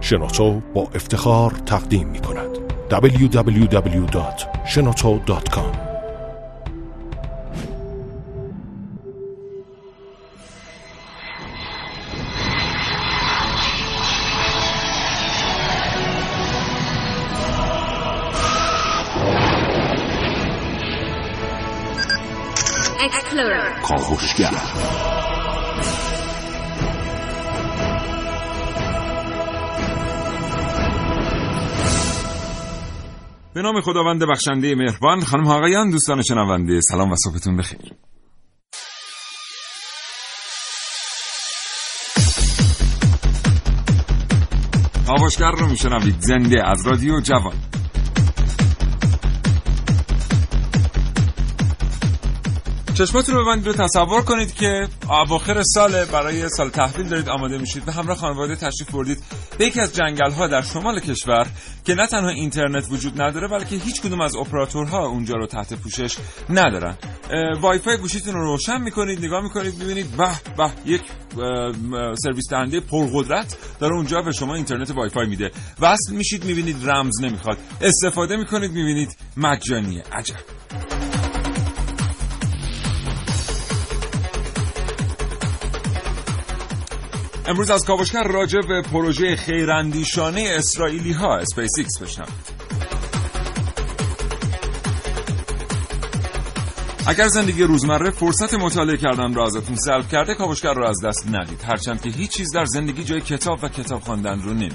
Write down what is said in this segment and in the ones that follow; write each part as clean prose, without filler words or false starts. شنوتو با افتخار تقدیم می کند www.shenoto.com. کاوشگر به نام خداوند بخشنده مهربان. خانم ها آقایان، دوستان شنونده، سلام و صبحتون بخیر. کاوشگر رو میشنوید زنده از رادیو جوان. چشمتون رو ببندید و تصور کنید که اواخر سال برای سال تحویل دارید آماده میشید و همراه خانواده تشریف بردید به یکی از جنگل‌ها در شمال کشور که نه تنها اینترنت وجود نداره بلکه هیچ کدوم از اپراتورها اونجا رو تحت پوشش ندارن. وای فای گوشیتون رو روشن میکنید، نگاه میکنید، میبینید به یک سرویس دهنده پرقدرت داره اونجا به شما اینترنت وای فای میده. وصل میشید، میبینید رمز نمیخواد. استفاده میکنید، میبینید مجانیه. عجب. امروز از کاوشگر راجع به پروژه خیراندیشانه اسرائیلی ها اسپیس ایکس بشنوید. اگر زندگی روزمره فرصت مطالعه کردن را ازتون سلب کرده، کاوشگر را از دست ندید، هرچند که هیچ چیز در زندگی جای کتاب و کتاب خواندن رو نمیگیره.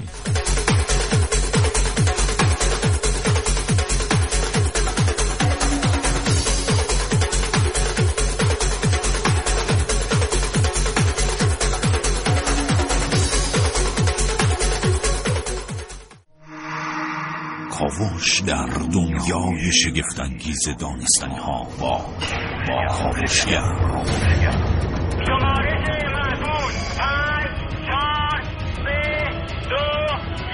کاوش در دنیای شگفت‌انگیز دانستن‌ها با کاوشگر. شماره محدود 5 4 3 2 1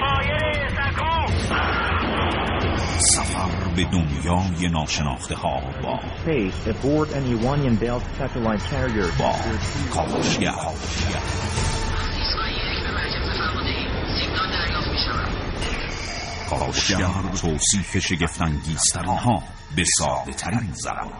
مایه سکو. سفر به دنیای ناشناخته‌ها با Space aboard an Iranian Bell satellite carrier با کاوشگر. کاوشگر توصیف شگفت‌انگیزترها به ساده ترین زبان.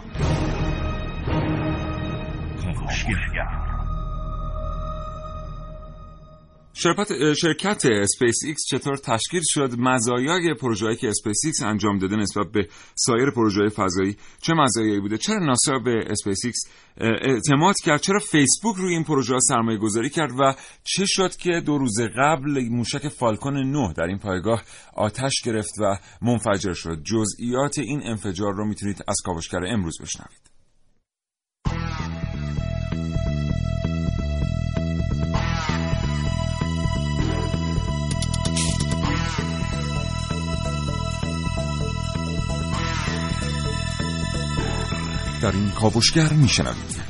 شرکت اسپیس ایکس چطور تشکیل شد؟ مزایای پروژه‌ای که اسپیس ایکس انجام داده نسبت به سایر پروژه‌های فضایی چه مزایایی بوده؟ چرا ناسا به اسپیس ایکس اعتماد کرد؟ چرا فیسبوک روی این پروژه سرمایه گذاری کرد؟ و چه شد که 2 روز قبل موشک فالکون 9 در این پایگاه آتش گرفت و منفجر شد؟ جزئیات این انفجار رو میتونید از کاوشگر امروز بشنوید. در این کاوشگر میشنوید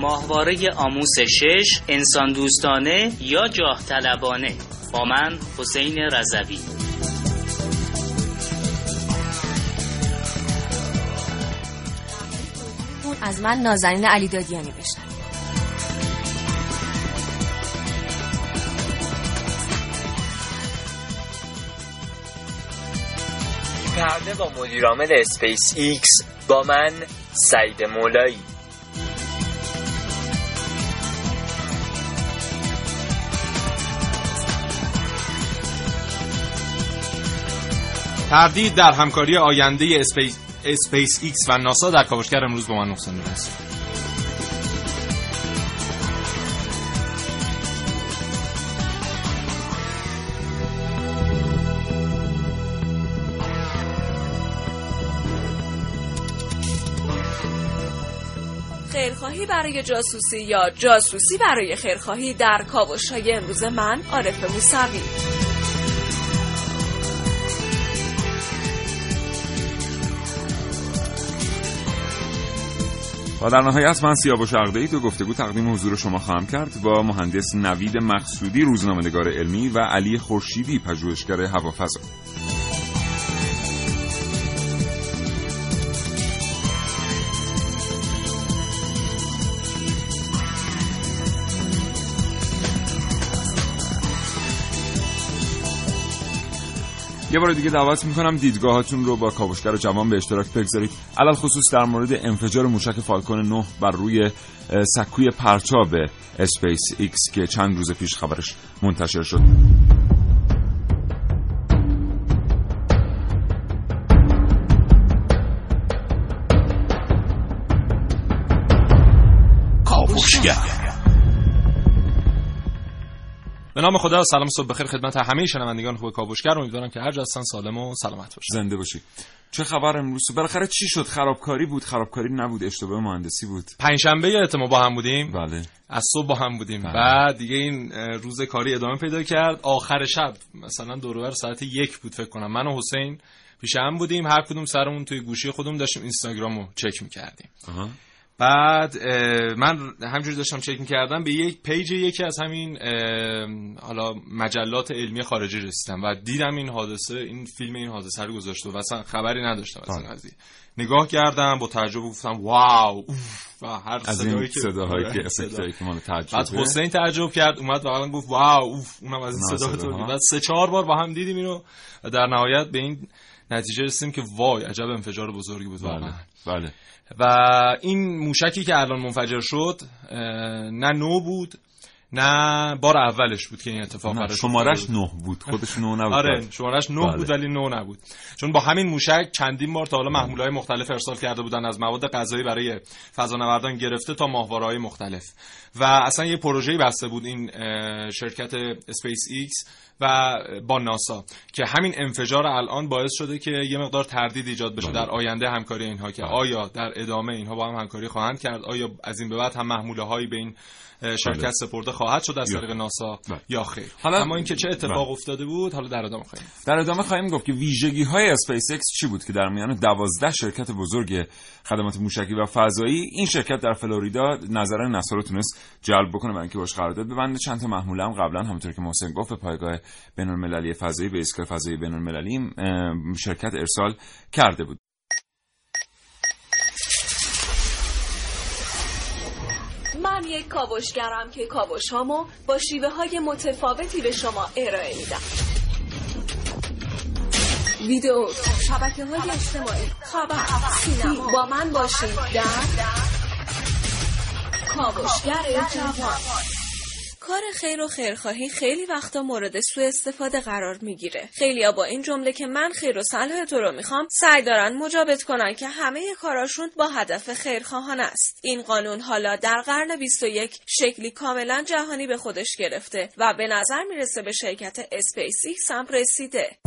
ماهواره آموز 6 انسان دوستانه یا جاه طلبانه با من حسین رضوی. از من نازنین علیدادیانی بشنوید. پرده با مدیرعامل اسپیس ایکس با من سعید مولایی. تردید در همکاری آینده اسپیس ایکس و ناسا در کاوشگر امروز با من نقصان است. خیرخواهی برای جاسوسی یا جاسوسی برای خیرخواهی در کاوش‌های امروز من عارف موسوی. و در نهایت من سیاوش عقده‌ای تو گفتگو تقدیم حضور شما خواهم کرد با مهندس نوید مقصودی، روزنامه‌نگار علمی، و علی خورشیدی، پژوهشگر هوافضا. یه بار دیگه دعوت میکنم دیدگاهاتون رو با کاوشگر جوان به اشتراک بگذارید، علل خصوص در مورد انفجار موشک فالکون 9 بر روی سکوی پرتاب اسپیس ایکس که چند روز پیش خبرش منتشر شد. به نام خدا. سلام، صبح بخیر خدمت همه شنوندگان خوب کاوشگر. امیدوارم که هر جا هستن سالم و سلامت باشید، زنده باشید. چه خبر امروز؟ بالاخره چی شد؟ خرابکاری نبود، اشتباه مهندسی بود. پنجشنبه اعتماد با هم بودیم. بله. از صبح با هم بودیم. بعد دیگه این روز کاری ادامه پیدا کرد. آخر شب مثلا دوروبر ساعت 1 بود فکر کنم، من و حسین پیش هم بودیم، هر کدوم سرمون توی گوشی خودمون داشتیم اینستاگرامو چک می‌کردیم. بعد من همجوری داشتم چک می‌کردم، به یک پیج یکی از همین حالا مجلات علمی خارجی رسیدم و دیدم این حادثه، این فیلم این حادثه رو گذاشته و اصلا خبری نداشتم از این قضیه. نگاه کردم با تعجب گفتم واو، و هر صدایی که صدایی که مال تعجب. بعد حسین تعجب کرد، اومد واقعا گفت واو اوف، اونم از این صدا تو. بعد 3-4 بار با هم دیدیم اینو و در نهایت به این نتیجه رسیدیم که وای عجب انفجار بزرگی بود واقعا. بله. و این موشکی که الان منفجر شد نه نو بود، نه بار اولش بود که این اتفاق برای شمارش 9 بود. خودش 9 نبود. آره شمارش 9 بود ولی 9 نبود، چون با همین موشک چندین بار تا حالا محموله‌های مختلف ارسال کرده بودن، از مواد غذایی برای فضانوردان گرفته تا ماهواره‌های مختلف. و اصلا یه پروژه‌ای بسته بود این شرکت اسپیس ایکس و با ناسا که همین انفجار الان باعث شده که یه مقدار تردید ایجاد بشه در آینده همکاری اینها، که آیا در ادامه اینها با هم همکاری خواهند کرد، آیا از این به بعد هم محموله‌هایی به این شرکت سپرده خواهد شد از طریق ناسا یا خیر. اما اینکه چه اتفاق افتاده بود حالا در ادامه خواهیم گفت که ویژگی‌های اسپیس ایکس چی بود که در میان 12 شرکت بزرگ خدمات موشکی و فضایی این شرکت در فلوریدا نظر ناسا رو تونست جلب بکنه برای اینکه باش قرارداد ببنده. چند تا محموله هم قبلا همونطور که محسن گفت به پایگاه بین‌المللی فضایی، به ایستگاه فضایی بین‌المللی شرکت ارسال کرده بود. من یک کاوشگرم که کاوش‌هامو با شیوه‌های متفاوتی به شما ارائه میدم. ویدیو، شبکه‌های اجتماعی، خبر، سینما. با من باشید در کاوشگر جوان. کار خیر و خیرخواهی خیلی وقتا مورد سوء استفاده قرار میگیره. خیلیا با این جمله که من خیر و صلاح تو رو میخوام سعی دارن مجابت کنن که همه کاراشون با هدف خیرخواهانه است. این قانون حالا در قرن 21 شکلی کاملا جهانی به خودش گرفته و به نظر میرسه به شرکت اسپیس ایکس هم رسیده.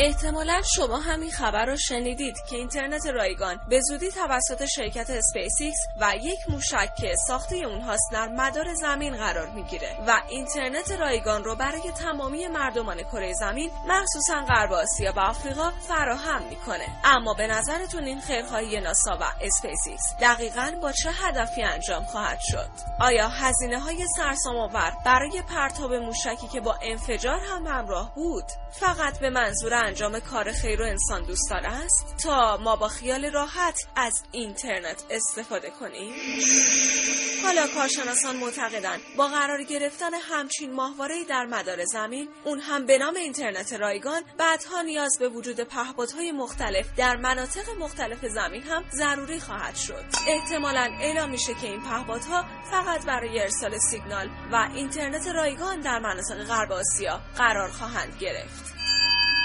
احتمالاً شما همین خبر رو شنیدید که اینترنت رایگان به زودی توسط شرکت اسپیس ایکس و یک موشک که ساخته اونهاست در مدار زمین قرار میگیره و اینترنت رایگان رو برای تمامی مردمان کره زمین مخصوصاً غرب آسیا و آفریقا فراهم میکنه. اما به نظرتون این خیرخواهی ناسا و اسپیس ایکس دقیقاً با چه هدفی انجام خواهد شد؟ آیا هزینه‌های سرسام‌آور برای پرتاب موشکی که با انفجار هم همراه بود فقط به منظور انجام کار خیر و انسان دوستانه است تا ما با خیال راحت از اینترنت استفاده کنیم؟ حالا کارشناسان معتقدند با قرار گرفتن همچین ماهواره‌ای در مدار زمین، اون هم به نام اینترنت رایگان، بعدها نیاز به وجود پهپادهای مختلف در مناطق مختلف زمین هم ضروری خواهد شد. احتمالاً اعلام میشه که این پهپادها فقط برای ارسال سیگنال و اینترنت رایگان در مناطق غرب آسیا قرار خواهند گرفت.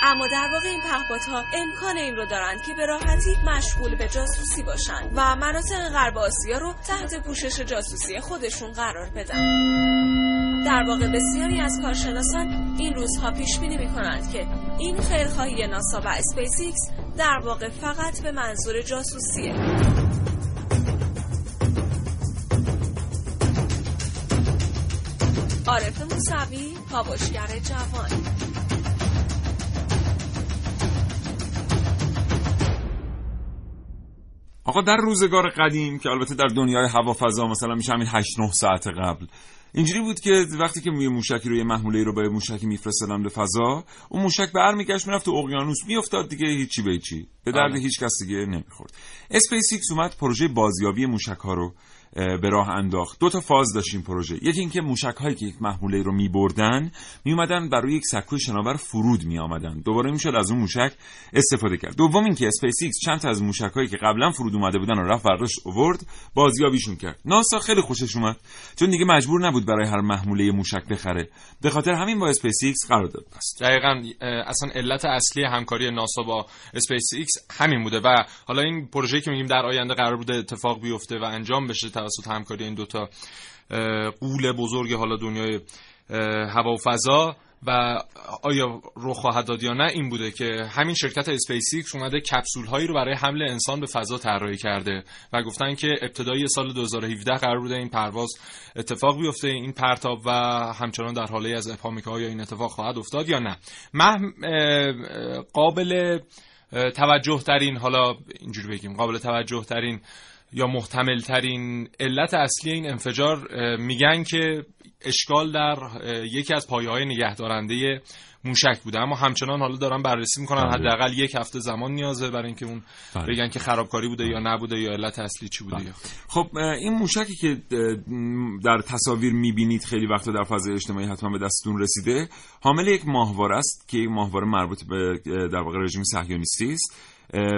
اما در واقع این پهپادها امکان این رو دارند که به راحتی مشغول به جاسوسی باشند و مناطق غرب آسیا رو تحت پوشش جاسوسی خودشون قرار بدن. در واقع بسیاری از کارشناسان این روزها پیش بینی می‌کنند که این خیرخواهی ناسا و اسپیس ایکس در واقع فقط به منظور جاسوسیه. عارف موسوی، کاوشگر جوان. آقا در روزگار قدیم که البته در دنیای هوافضا مثلا میشه همین 8-9 ساعت قبل اینجوری بود که وقتی که یه موشکی رو، یه محموله رو به موشکی میفرستادن به فضا، اون موشک برمیگشت میرفت تو اقیانوس میافتاد دیگه، هیچی به چی، به درد هیچ کس دیگه نمیخورد. اسپیس ایکس اومد پروژه بازیابی موشک ها رو به راه انداخت. دو تا فاز داشت این پروژه. یکی اینکه موشک‌هایی که یک محموله رو می‌بردن میومدن بر روی یک سکوی شناور فرود میآمدن، دوباره میشد از اون موشک استفاده کرد. دوم اینکه اسپیس ایکس چند تا از موشک‌هایی که قبلا فرود اومده بودن رو رفت برداشت آورد، بازیابیشون کرد. ناسا خیلی خوشش اومد، چون دیگه مجبور نبود برای هر محموله موشک بخره. به خاطر همین با اسپیس ایکس قرارداد بست. دقیقاً اصلا علت اصلی همکاری ناسا با اسپیس ایکس همین بوده و حالا این پروژه‌ای که میگیم در آینده قرار بوده اتفاق بیفته و انجام بشه توسط همکاری این دوتا غول بزرگ حالا دنیای هوا و فضا و آیا رخ خواهد داد یا نه، این بوده که همین شرکت اسپیس ایکس اومده کپسول هایی رو برای حمل انسان به فضا طراحی کرده و گفتن که ابتدای سال 2017 قرار بوده این پرواز اتفاق بیفته، این پرتاب، و همچنان در حاله از ابهام که آیا این اتفاق خواهد افتاد یا نه. قابل توجه ترین، حالا اینجوری بگیم، قابل توجه ترین یا محتمل ترین علت اصلی این انفجار میگن که اشکال در یکی از پایه‌های نگهدارنده موشک بوده، اما همچنان حالا دارن بررسی میکنن، حداقل یک هفته زمان نیازه برای اینکه اون بگن که خرابکاری بوده یا نبوده یا علت اصلی چی بوده. خب این موشکی که در تصاویر میبینید خیلی وقتا در فضای اجتماعی حتما به دستتون رسیده، حامل یک ماهواره است که یک ماهواره مربوط به در واقع رژیم صهیونیستی است.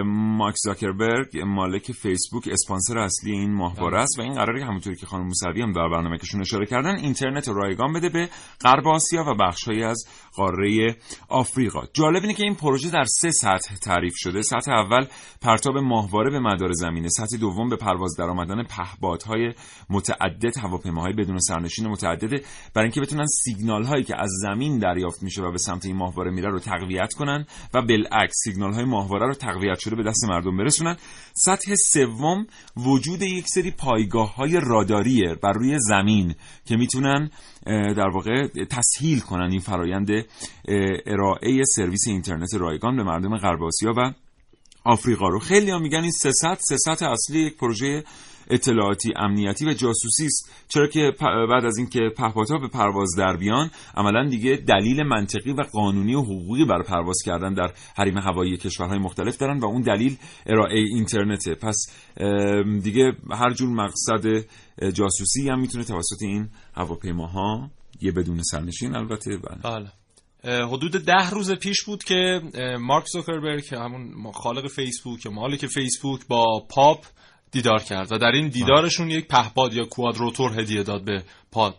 مارک زاکربرگ مالک فیسبوک اسپانسر اصلی این ماهواره است و این قراره که همونطوری که خانم موسوی هم در برنامه‌شون اشاره کردن اینترنت رایگان بده به غرب آسیا و بخش‌هایی از قاره آفریقا. جالب اینه که این پروژه در 3 سطح تعریف شده. سطح اول پرتاب ماهواره به مدار زمینه، سطح دوم به پرواز درآمدن پهپادهای متعدد، هواپیماهای بدون سرنشین متعدد، برای اینکه بتونن سیگنال‌هایی که از زمین دریافت میشه و به سمت این ماهواره میره رو تقویت کنن و بالعکس سیگنال‌های ماهواره رو تقویت شده به دست مردم برسونن. سطح سوم وجود یک سری پایگاه‌های راداریه بر روی زمین که میتونن در واقع تسهیل کنن این فرایند ارائه سرویس اینترنت رایگان به مردم غرب آسیا و آفریقا رو. خیلی ها میگن این 3 سطح اصلی یک پروژه اطلاعاتی، امنیتی و جاسوسی است، چرا که بعد از اینکه پهپادها به پرواز در بیان عملاً دیگه دلیل منطقی و قانونی و حقوقی برای پرواز کردن در حریم هوایی کشورهای مختلف دارن و اون دلیل ارائه اینترنته. پس دیگه هر جور مقصد جاسوسی هم میتونه توسط این هواپیماها یه بدون سرنشین البته. بله. حدود 10 روز پیش بود که مارک زاکربرگ، همون خالق فیسبوک، مالک فیسبوک، با پاپ دیدار کرد و در این دیدارشون یک پهپاد یا کوادروتور هدیه داد به پاپ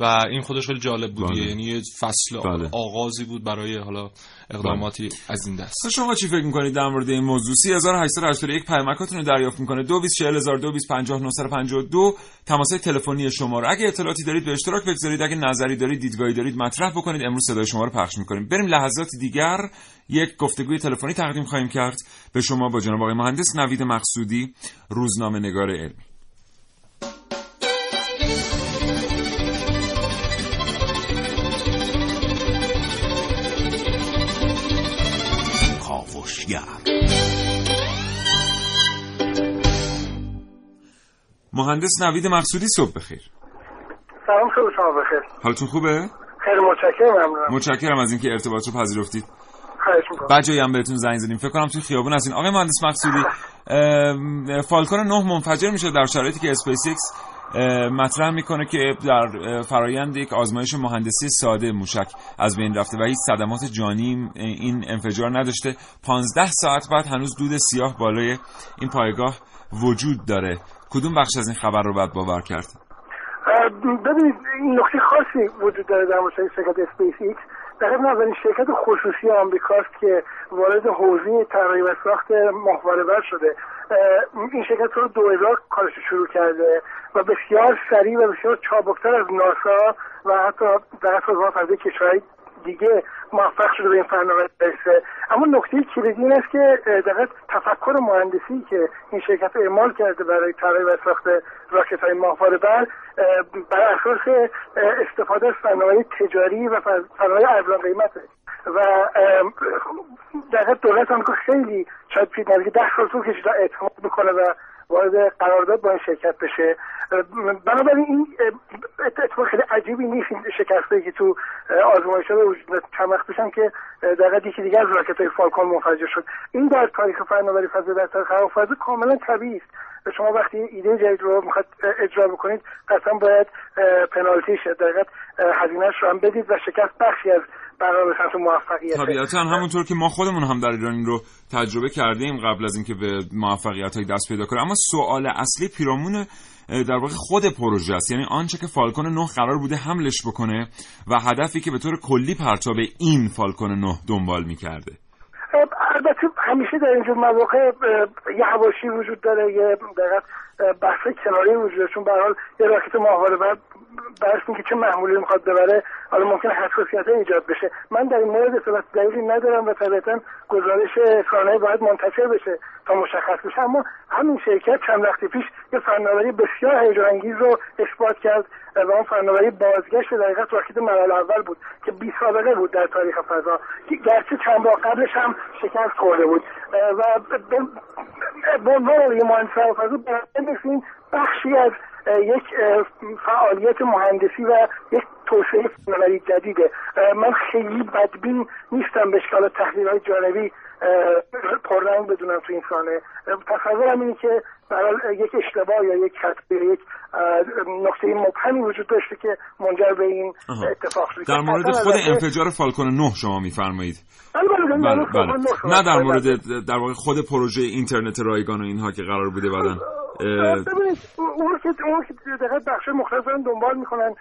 و این خودش خیلی جالب بود. یعنی یه فصل آغازی بود برای حالا اقداماتی از این دست. شما چی فکر می‌کنید در مورد این موضوع؟ 3881 پیامکاتون رو دریافت می‌کنه. 22402250952 تماس‌های تلفنی شما رو. اگه اطلاعاتی دارید به اشتراک بگذارید، اگه نظری دارید، دیدگاهی دارید مطرح بکنید. امروز صدای شما رو پخش می‌کنیم. بریم لحظات دیگر یک گفتگوی تلفنی تقدیم خواهیم کرد به شما با جناب آقای مهندس نوید مقصودی، روزنامه‌نگار علمی. مهندس نوید مقصودی، صبح بخیر. سلام، شما بخیر. حالتون خوبه؟ خیلی متشکرم از اینکه ارتباط رو پذیرفتید. خواهش می‌کنم. بجایی هم بهتون زنگ زدیم، فکر کنم توی خیابون هستین. آقای مهندس مقصودی، فالکون 9 منفجر میشه در شرایطی که اسپیس ایکس مطرح میکنه که در فرایند یک آزمایش مهندسی ساده موشک از بین رفته و هیچ صدمات جانی این انفجار نداشته. 15 ساعت بعد هنوز دود سیاه بالای این پایگاه وجود داره. کدوم بخش از این خبر رو باید باور کرد؟ ببینید، این نکته خاصی وجود داره در مورد شرکت اسپیس ایکس. در ضمن اولین شرکت خصوصی آمریکاست که وارد حوزه طراحی و ساخت ماهواره‌بر شده. این شرکت رو 2000 کارش شروع کرده و بسیار سریع و بسیار چابکتر از ناسا و حتی در از کشورهای دیگه موفق شده به این برنامه برسه. اما نکته کلیدی این است که دقیق تفکر مهندسی که این شرکت اعمال کرده برای طراحی و ساخت راکت‌های ماهواره‌بر بر اساس استفاده از فناوری تجاری و فناوری ارزان قیمته و دقیقا دولت آمریکا خیلی شاید پیش نزدیک 10 سال طول کشید اعتماد بکنه و وارد قرارداد با این شرکت بشه. بنابراین این اتفاق خیلی عجیبی نیست، شکسته که تو آزمایش ها به وجود چند وقت پیشم که دقیقاً یکی دیگر از راکت های فالکون منفجر شد. این در تاریخ فناوری فضا، در تاریخ هوافضا کاملا طبیعی است. شما وقتی ایده جدید رو میخواد اجرا بکنید قطعا باید پنالتیش دقیقاً هزینه‌اش رو هم بدید و شکست بخشی از برنامه سمت موفقیت. طبیعتاً همونطور که ما خودمون هم در ایران این رو تجربه کردیم قبل از اینکه به موفقیت‌های دست پیدا کنه. اما سوال اصلی پیرامون در واقع خود پروژه است، یعنی آنچه که فالکون 9 قرار بوده حملش بکنه و هدفی که به طور کلی پرتاب این فالکون 9 دنبال می‌کرده. البته همیشه در اینجور مواقع یه حواشی وجود داره، یه دقیقا بحث کناری وجود داره، چون به هر حال یه راکت ماهواره بحث این که چه محمولی رو میخواد ببره، حالا ممکن حساسیت‌ها ایجاد بشه. من در این مورد اطلاعات دقیقی ندارم و طبیعتاً گزارش سانحه باید منتشر بشه تا مشخص بشه، اما همین شرکت چند وقت پیش یه فناوری بسیار هیجان انگیز رو اثبات کرد و اون فناوری بازگشت دقیقاً راکت مرحله اول بود که بی‌سابقه بود در تاریخ فضا، که گرچه چند بار قبلش هم شکست خورده بود و به مهندسان فضا بنابراین بخشی از یک فعالیت مهندسی و یک توسعه فناوری جدیده. من خیلی بدبین نیستم به اشکال تحلیل‌های جانبی پررنگ بدونم تو این سانه. تصورم اینه که برای یک اشتباه یا یک خطا یا یک نقطه مبهمی وجود داشته که منجر به این اتفاق شده. در مورد خود انفجار فالکون 9 شما می‌فرمایید؟ بله. نه در مورد در واقع خود پروژه اینترنت رایگان و اینها که قرار بوده بعداً ببینید اون که دقیقاً بخش مختلف دارن دنبال میکنن،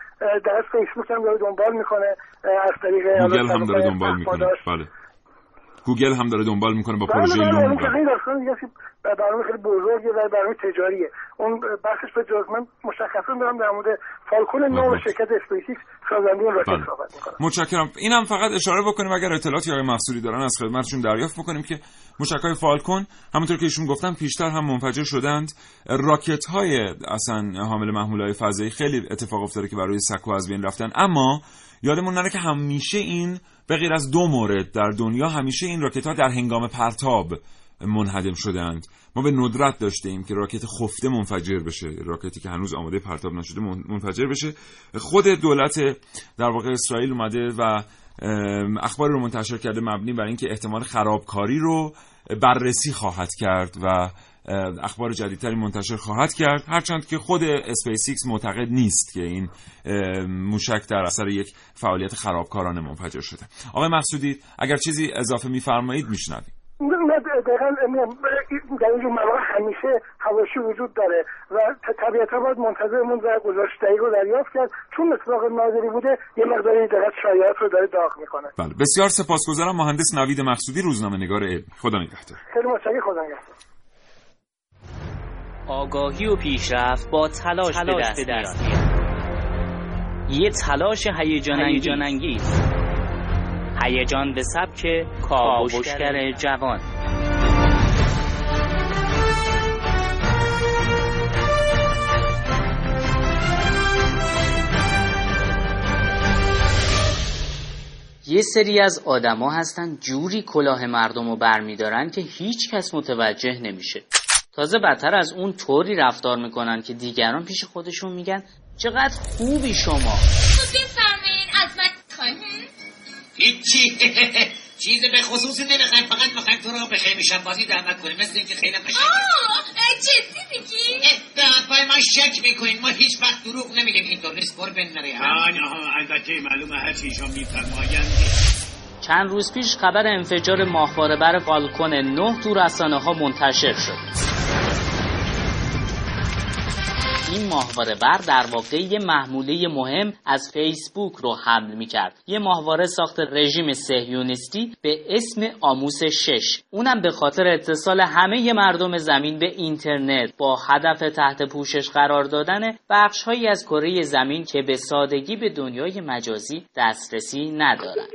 در فیسبوک هم داره دنبال میکنه، از طریق گوگل هم داره دنبال میکنه. بله گوگل هم داره دنبال میکنه با پروژه لوم. برنامه خیلی بزرگیه و برنامه تجاریه. اون بحثش به جز من مشخصاً دارم در مورد فالکون 9 شرکت اسپیس‌ایکس سازنده این راکت صحبت می‌کنم. متشکرم. اینم فقط اشاره بکنیم اگر اطلاعاتی آقای محصولی دارن از خدمتشون دریافت بکنیم که موشک‌های فالکون همونطور که ایشون گفتن پیشتر هم منفجر شدند. راکت‌های اصلا حامل محموله‌های فضایی خیلی اتفاق افتاده که برای سکو از بین رفتن، اما یادمون نره که همیشه این به غیر از دو مورد در دنیا همیشه این راکت‌ها در هنگام پرتاب منهدم شدند. ما به ندرت داشتیم که راکت خفته منفجر بشه، راکتی که هنوز آماده پرتاب نشده منفجر بشه. خود دولت در واقع اسرائیل اومده و اخبار رو منتشر کرده مبنی بر اینکه احتمال خرابکاری رو بررسی خواهد کرد و اخبار جدیدتری منتشر خواهد کرد، هرچند که خود اسپیس ایکس معتقد نیست که این موشک در اثر یک فعالیت خرابکارانه منفجر شده. آقای مقصودی اگر چیزی اضافه می‌فرمایید می‌شنوید. دقیقا در اینجور مواقع همیشه حواشی وجود داره و طبیعتا باید منتظرمون و گزارش دقیق رو دریافت کرد، چون اتفاق نادری بوده یه مقداری دقیق شایعات رو داره داغ میکنه. بله بسیار سپاسگزارم مهندس نوید مقصودی، روزنامه نگار علم. خدا نگهدار. خیلی متشکرم. خدا نگهدار. آگاهی و پیشرفت با تلاش به دست میاد. یه تلاش هیجان انگیز، هیجان به سبک کاوشگر جوان. یه سری از آدما هستن جوری کلاه مردمو برمی‌دارن که هیچ کس متوجه نمیشه. تازه بدتر از اون طوری رفتار میکنن که دیگران پیش خودشون میگن چقدر خوبی شما. هیچی چیز به خصوصی نمیخوایم، فقط میخوایم تو رو به خیمی شبازی دعوت کنیم، مثل اینکه خیلی قشنگه. چیزی میگی؟ به ما شک میکنین، ما هیچ وقت دروغ نمیگیم، اینطور نیست قربون نره. البته معلومه هر چی ایشون میفرمایند. چند روز پیش خبر انفجار ماهواره بر فالکون 9 تو رسانه‌ها منتشر شد. این ماهواره بر در واقع یه محموله مهم از فیسبوک رو حمل میکرد، یه ماهواره ساخت رژیم صهیونیستی به اسم آموس 6، اونم به خاطر اتصال همه مردم زمین به اینترنت با هدف تحت پوشش قرار دادن بخش‌هایی از کره زمین که به سادگی به دنیای مجازی دسترسی ندارن.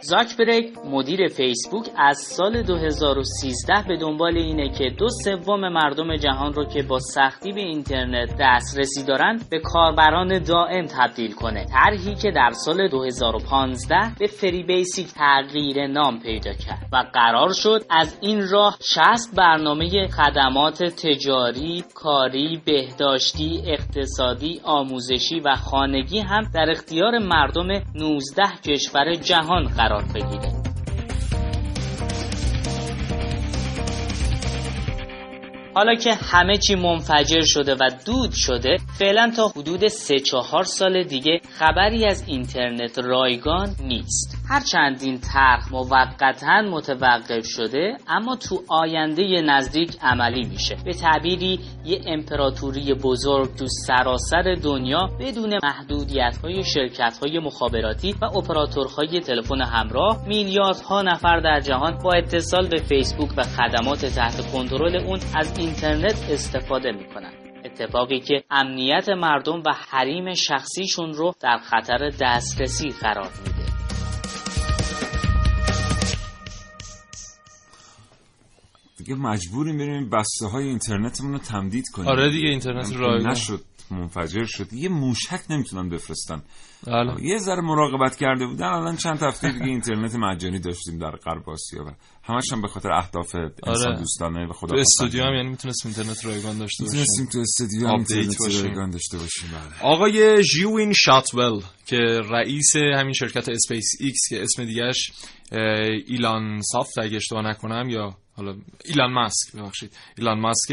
زاکبرگ مدیر فیسبوک از سال 2013 به دنبال اینه که 2/3 مردم جهان رو که با سختی به اینترنت دسترسی دارن به کاربران دائم تبدیل کنه. طرحی که در سال 2015 به فری بیسیک تغییر نام پیدا کرد و قرار شد از این راه 60 برنامه خدمات تجاری، کاری، بهداشتی، اقتصادی، آموزشی و خانگی هم در اختیار مردم 19 کشور جهان قرار بگیره. حالا که همه چی منفجر شده و دود شده، فعلا تا حدود 3-4 سال دیگه خبری از اینترنت رایگان نیست. هرچند این طرح موقتاً متوقف شده، اما تو آینده نزدیک عملی میشه. به تعبیری یه امپراتوری بزرگ تو سراسر دنیا بدون محدودیت‌های شرکت‌های مخابراتی و اپراتورهای تلفن همراه، میلیاردها نفر در جهان با اتصال به فیسبوک و خدمات تحت کنترل اون از اینترنت استفاده میکنن. اتفاقی که امنیت مردم و حریم شخصیشون رو در خطر دسترسی قرار میده. دیگه مجبوریم بریم بسته های اینترنتمون رو تمدید کنیم. آره دیگه اینترنت رایگان نشد، منفجر شد. یه موشک نمیتونن بفرستن. یه ذره مراقبت کرده بودن، الان چند هفته دیگه اینترنت مجانی داشتیم در غرب آسیا و همش هم به خاطر اهداف انسان دوستانه و خدا. تو استودیو هم یعنی میتونستیم اینترنت رایگان داشته باشیم. میتونستیم تو استودیو هم اینترنت رایگان داشته باشیم. آقای ژیوین شاتول که رئیس همین شرکت اسپیس ایکس که اسم دیگه‌اش ایلان سافت اگه اشتباه نکنم، یا حالا ایلان ماسک، ببخشید ایلان ماسک،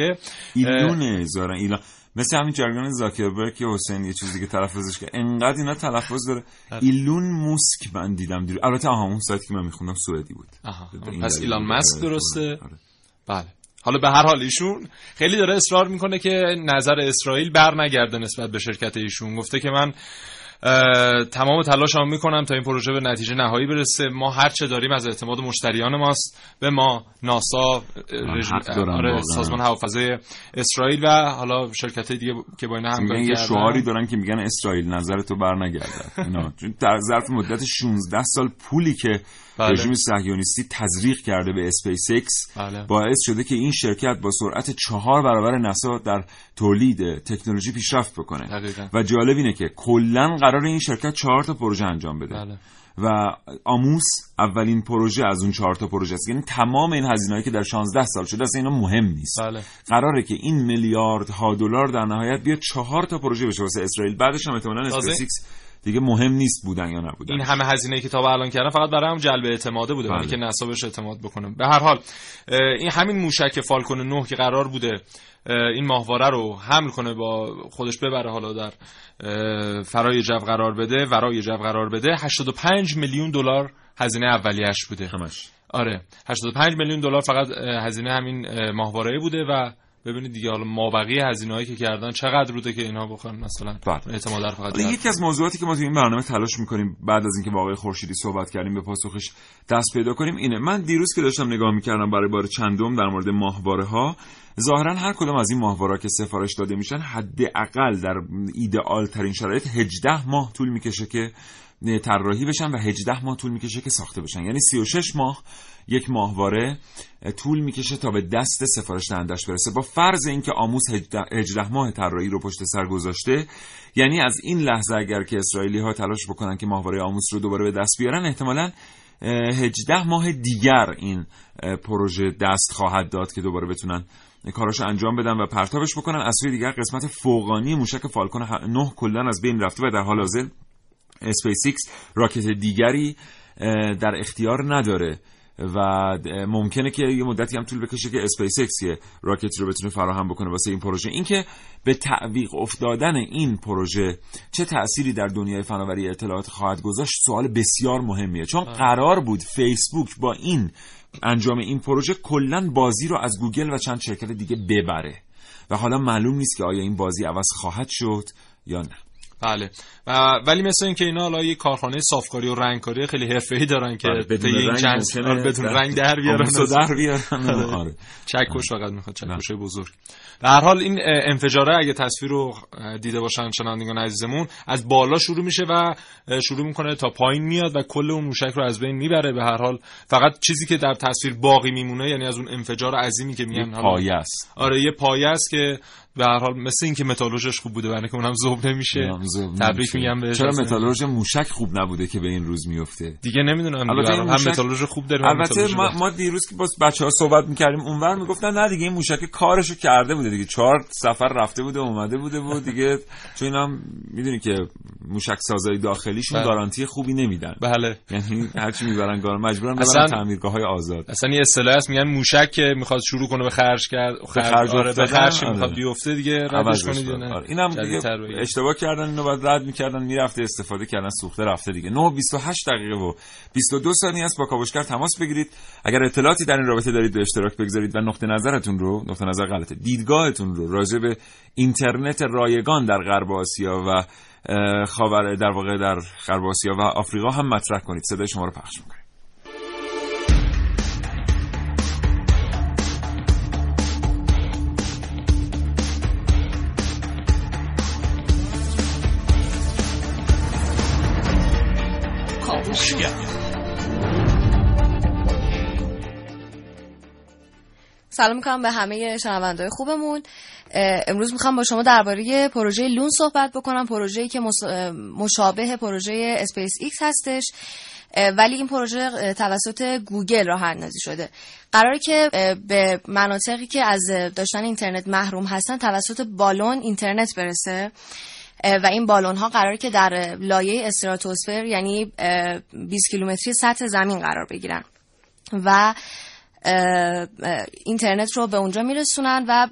ایلونه زارن ایلان، مثل همین جرگان زاکربرگ که حسین یه چیز دیگه تلفظش که انقدر اینا تلفظ داره. ایلون موسک من دیدم دیرو، البته اون سایتی که من میخوندم سوئدی بود. پس ایلان ماسک درسته؟ بله. حالا به هر حال ایشون خیلی داره اصرار میکنه که نظر اسرائیل بر نگرده نسبت به شرکت ایشون. گفته که من تمام تلاشمو میکنم تا این پروژه به نتیجه نهایی برسه. ما هر چه داریم از اعتماد مشتریان ماست به ما، ناسا، سازمان هوافضای اسرائیل و حالا شرکت دیگه که با اینا همکاری کردن. یه شعاری دارن که میگن اسرائیل نظر تو برنگردد. اینا در ظرف مدت 16 سال پولی که رژیم صهیونیستی تزریق کرده به اسپیس ایکس باعث شده که این شرکت با سرعت 4 برابر ناسا در تولید تکنولوژی پیشرفت بکنه. و جالب اینه که کلا قرار این شرکت 4 تا پروژه انجام بده. و آموس اولین پروژه از اون 4 تا پروژه است. یعنی تمام این هزینه‌ای که در 16 سال شده اصلا اینا مهم نیست. قراره که این میلیاردها دلار در نهایت بیاد 4 تا پروژه بشه واسه اسرائیل. بعدش هم احتمالاً اسپیس ایکس دیگه مهم نیست بودن یا نبودن. این همه هزینه‌ای که تا به الان کردن فقط برای هم جلب اعتماده بوده، برای که ناسا بهش اعتماد بکنه. به هر حال این همین موشک فالکون 9 که قرار بوده این ماهواره رو حمل کنه با خودش ببره، حالا در ورای جو قرار بده، 85 میلیون دلار هزینه اولیه‌اش بوده. همش. آره، 85 میلیون دلار فقط هزینه همین ماهواره بوده و ببینید دیگه حالا مابقی هزینه‌هایی که کردن چقدر بوده که اینها بخوان مثلا اعتماد در فقط. یکی از موضوعاتی که ما تو این برنامه تلاش می‌کنیم بعد از اینکه با آقای خورشیدی صحبت کردیم به پاسخش دست پیدا کنیم اینه. من دیروز که داشتم نگاه می‌کردم برای بار چندم در مورد ماهواره‌ها، ظاهرا هر کدوم از این ماهواره‌ها که سفارش داده میشن حداقل در ایدئال ترین شرایط 18 ماه طول می‌کشه که طراحی بشن و 18 ماه طول می‌کشه که ساخته بشن. یعنی 36 ماه یک ماهواره طول میکشه تا به دست سفارش دهندش برسه. با فرض اینکه آموس 18 ماه طراحی رو پشت سر گذاشته، یعنی از این لحظه اگر که اسرائیلی ها تلاش بکنن که ماهواره آموس رو دوباره به دست بیارن، احتمالاً 18 ماه دیگر این پروژه دست خواهد داد که دوباره بتونن کاراشو انجام بدن و پرتابش بکنن. از سوی دیگر قسمت فوقانی موشک فالکون 9 کلاً از بین رفته و در حال حاضر اسپیس ایکس راکت دیگری در اختیار نداره و ممکنه که یه مدتی هم طول بکشه که اسپیس ایکس راکت رو بتونه فراهم بکنه واسه این پروژه. این که به تعویق افتادن این پروژه چه تأثیری در دنیای فناوری اطلاعات خواهد گذاشت سوال بسیار مهمیه، چون قرار بود فیسبوک با این انجام این پروژه کلاً بازی رو از گوگل و چند شرکت دیگه ببره و حالا معلوم نیست که آیا این بازی عوض خواهد شد یا نه. بله. ولی مثلا اینکه اینا حالا یه کارخانه صافکاری و رنگکاری خیلی حرفه‌ای دارن که بدون این چند سال بدون رنگ در بیارن و در بیارن. آره. چکش فقط میخواد، چکش بزرگ. به هر حال این انفجاره اگه تصویر رو دیده باشن شنوندگان عزیزمون، از بالا شروع میشه و شروع میکنه تا پایین میاد و کل اون موشک رو از بین میبره. به هر حال فقط چیزی که در تصویر باقی میمونه، یعنی از اون انفجار عظیمی که میگن پایه است. آره یه پایه است که به هر حال مثل این که متالورژش خوب بوده، برای اینکه اونم ذوب نمیشه. تبریک میگم بهش. چرا متالورژ موشک خوب نبوده که به این روز میفته دیگه؟ نمیدونم. البته هم متالورژ خوب داره. البته ما دیروز که با بچه‌ها صحبت میکردیم اونور میگفتن نه دیگه این موشک کارشو کرده بوده دیگه، 4 سفر رفته بوده اومده بوده بود دیگه. چون اینم میدونی که موشک سازای داخلیشون گارانتی خوبی نمیدن. بله. یعنی هرچی میبرن گارانتی مجبورن ببرن تعمیرگاه‌های آزاد. اصلا این اصطلاحی است میگن موشک که میخواد شروع کنه به خرج کرد، خرج میخواد بیفته دیگه، ردش کنید یا نه. اینم اشتباه کردن، اینو بعد رد می‌کردن میرفته استفاده کردن سوخته رفته دیگه. 9:28 دقیقه و 22 ثانیه است. با کاوشگر تماس بگیرید اگر اطلاعاتی در این رابطه دارید به اشتراک بگذارید و نقطه نظر غلطه، دیدگاهتون رو راجع به اینترنت رایگان در غرب آسیا و خاور، در واقع در غرب آسیا و آفریقا هم مطرح کنید. صدای شما رو پخش می‌کنم. سلام میکنم به همه شنونده‌های خوبمون. امروز میخوام با شما درباره پروژه لون صحبت بکنم، پروژه‌ای که مشابه پروژه اسپیس ایکس هستش، ولی این پروژه توسط گوگل راه اندازی شده. قراره که به مناطقی که از داشتن اینترنت محروم هستن توسط بالون اینترنت برسه و این بالون ها قراره که در لایه استراتوسفر، یعنی 20 کیلومتری سطح زمین قرار بگیرن و اینترنت رو به اونجا میرسونن و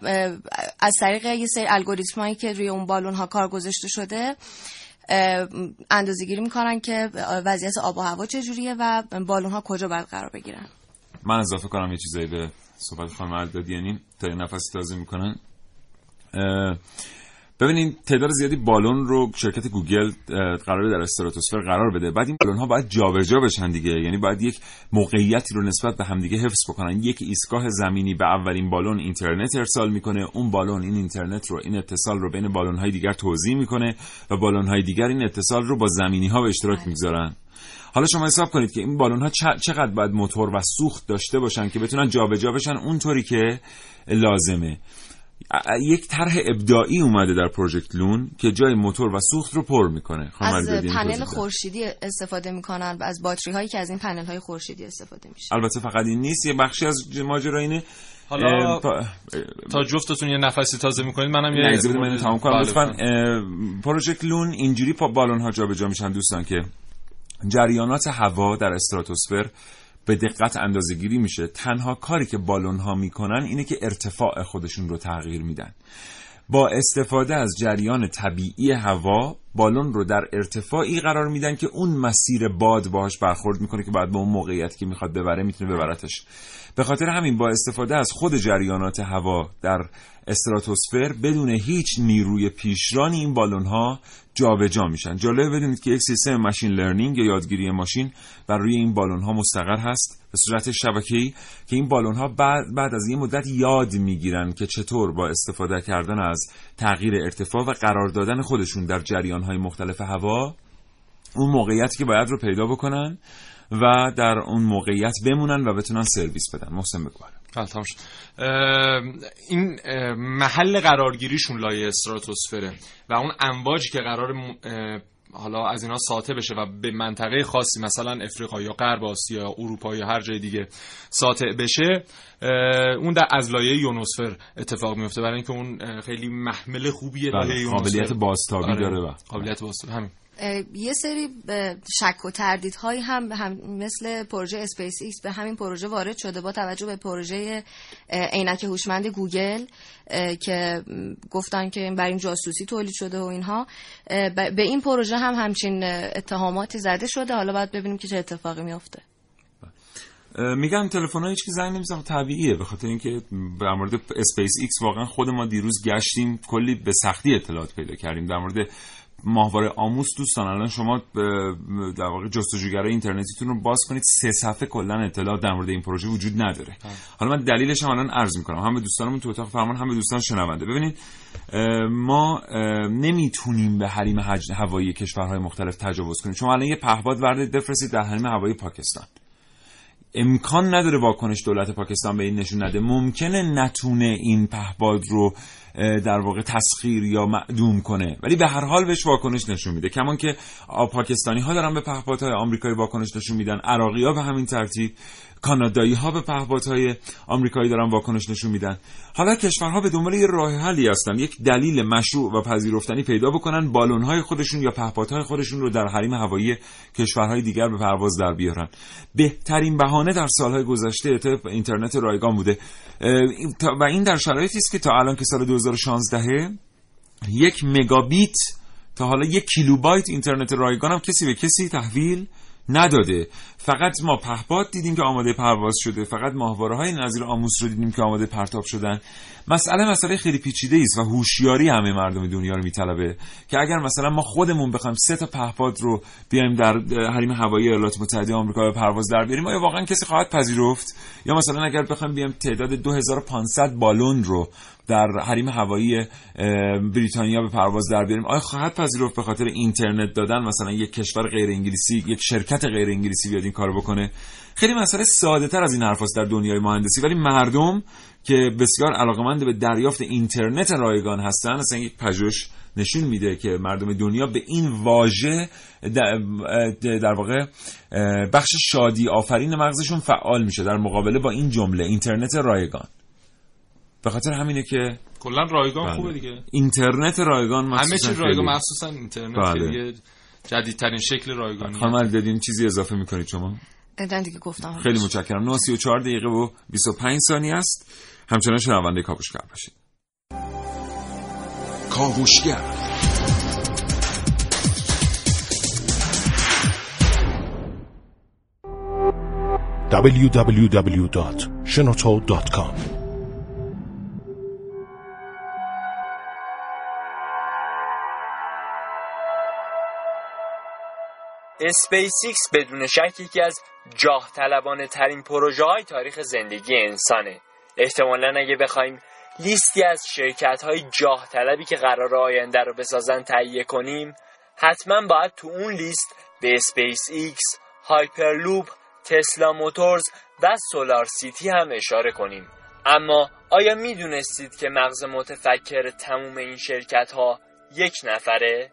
از طریق یه سری الگوریتمایی که روی اون بالون ها کار گذاشته شده اندازه‌گیری میکنن که وضعیت آب و هوا چجوریه و بالون ها کجا باید قرار بگیرن. من اضافه کنم یه چیزایی به صحبت خانم عدادیانی تا یه نفس تازه میکنن. ببینید تعداد زیادی بالون رو شرکت گوگل قراره در استراتوسفر قرار بده، بعد این بالون‌ها باید جابجا بشن دیگه، یعنی باید یک موقعیتی رو نسبت به همدیگه حفظ بکنن. یک ایستگاه زمینی به اولین بالون اینترنت ارسال میکنه، اون بالون این اینترنت رو، این اتصال رو بین بالون‌های دیگر توزیع میکنه و بالون‌های دیگر این اتصال رو با زمینی‌ها به اشتراک میگذارن. حالا شما حساب کنید که این بالون‌ها چقدر باید موتور و سوخت داشته باشن که بتونن جابجا بشن اونطوری که لازمه. یک طرح ابداعی اومده در پروژکت لون که جای موتور و سوخت رو پر میکنه. از پنل خورشیدی استفاده میکنن و از باتری هایی که از این پنل های خورشیدی استفاده میشه. البته فقط این نیست، یه بخشی از ماجرا اینه. حالا تا جفتتون یه نفسی تازه میکنید منم یه نگذبید من تمام کنم لطفا. پروژکت لون اینجوری بالون ها جابجا میشن دوستان که جریانات هوا در استراتوسفر به دقت اندازه‌گیری میشه. تنها کاری که بالون‌ها میکنن اینه که ارتفاع خودشون رو تغییر میدن. با استفاده از جریان طبیعی هوا بالون رو در ارتفاعی قرار میدن که اون مسیر باد باهاش برخورد میکنه که بعد به اون موقعیت که میخواد ببره میتونه ببرتش. به خاطر همین با استفاده از خود جریانات هوا در استراتوسفر بدون هیچ نیروی پیشرانی این بالون‌ها جابجا میشن. جالب بدونید که یک سیستم ماشین لرنینگ یا یادگیری ماشین بر روی این بالون‌ها مستقر هست به صورت شبکه‌ای که این بالون‌ها بعد از یه مدت یاد میگیرن که چطور با استفاده کردن از تغییر ارتفاع و قرار دادن خودشون در جریان‌های مختلف هوا اون موقعیتی که باید رو پیدا بکنن و در اون موقعیت بمونن و بتونن سرویس بدن. محسن بگوار این محل قرارگیریشون لایه استراتوسفره و اون امواجی که قرار حالا از اینا ساطع بشه و به منطقه خاصی مثلا افریقا یا غرب آسیا یا اروپا یا هر جای دیگه ساطع بشه اون در از لایه یونوسفر اتفاق میفته، برای اینکه اون خیلی محمل خوبیه لایه یونوسفر. قابلیت بازتابی داره و قابلیت بازتابی همین. یه سری شک و تردیدهایی هم مثل پروژه اسپیس ایکس به همین پروژه وارد شده با توجه به پروژه عینک هوشمند گوگل که گفتن که برای این جاسوسی تولید شده و اینها. به این پروژه هم همچین اتهاماتی زده شده. حالا باید ببینیم که چه اتفاقی میفته. میگم تلفن‌ها هیچ کی زنگ نمی‌زنه، طبیعیه، به خاطر اینکه در مورد اسپیس ایکس واقعا خود ما دیروز گشتیم، کلی به سختی اطلاعات پیدا کردیم. در مورد ماهواره آموز دوستان الان شما در واقع جستجوگرای اینترنتیتون رو باز کنید، 3 صفحه کلا اطلاع در مورد این پروژه وجود نداره. حالا من دلیلش هم الان عرض می‌کنم، هم به دوستانمون تو اتاق فرمان، هم به دوستان شنونده. ببینید ما نمیتونیم به حریم هوایی کشورهای مختلف تجاوز کنیم. شما الان یه پهپاد وارد بفرستید در حریم هوایی پاکستان، امکان نداره واکنش دولت پاکستان به این نشون نده. ممکنه نتونه این پهپاد رو در واقع تسخیر یا معدوم کنه، ولی به هر حال بهش واکنش نشون میده. کمان که پاکستانی ها دارن به پهپادهای آمریکایی واکنش نشون میدن، عراقی ها به همین ترتیب، کانادایی ها به پهپادهای آمریکایی دارن واکنش نشون میدن. حالا کشورها به دنبال یه راه حلی هستن، یک دلیل مشروع و پذیرفتنی پیدا بکنن، بالونهای خودشون یا پهپادهای خودشون رو در حریم هوایی کشورهای دیگر به پرواز در بیارن. بهترین بهانه در سالهای گذشته اینترنت رایگان بوده و این در شرایطی است که تا الان که سال 2016 یک مگابیت تا حالا 1 کیلوبایت اینترنت رایگان هم کسی به کسی تحویل نداده. فقط ما پهپاد دیدیم که آماده پرواز شده، فقط ماهواره‌های نظیر آموز رو دیدیم که آماده پرتاب شدن. مسئله خیلی پیچیده است و هوشیاری همه مردم دنیا رو میطلبه که اگر مثلا ما خودمون بخوایم 3 تا پهپاد رو بیایم در حریم هوایی ایالات متحده آمریکا به پرواز در بیاریم، آیا واقعا کسی خواهد پذیرفت؟ یا مثلا اگر بخوایم بیایم تعداد 2500 بالون رو در حریم هوایی بریتانیا به پرواز در بیاریم، آیا خواهد پذیرفت به خاطر اینترنت دادن مثلا یک کشور غیر انگلیسی، یک شرکت غیر انگلیسی بیاد این کارو بکنه؟ خیلی مسئله ساده تر از این حرفاست در دنیای مهندسی، ولی مردم که بسیار علاقه‌مند به دریافت اینترنت رایگان هستن، اصلا یک پژوهش نشون میده که مردم دنیا به این واژه در واقع بخش شادی آفرین مغزشون فعال میشه در مقابله با این جمله اینترنت رایگان. به خاطر همینه که کلا رایگان بله. خوبه دیگه، اینترنت رایگان، همه چی رایگان، مخصوصا اینترنت که دیگه جدیدترین شکل رایگانیه. خانم دیدین چیزی اضافه می‌کنید شما؟ نه دیگه گفتم. خیلی متشکرم. 9:34 دقیقه و 25 ثانیه است. همچنان شنونده کاوشگر باشید. کاوشگر www.shenoto.com اسپیس ایکس بدون شک یکی از جاه طلبانه ترین پروژه های تاریخ زندگی انسانه. احتمالاً اگه بخوایم لیستی از شرکت های جاه طلبی که قرار آینده رو بسازن تهیه کنیم، حتما باید تو اون لیست به اسپیس ایکس، هایپرلوپ، تسلا موتورز و سولار سیتی هم اشاره کنیم. اما آیا میدونستید که مغز متفکر تموم این شرکت ها یک نفره؟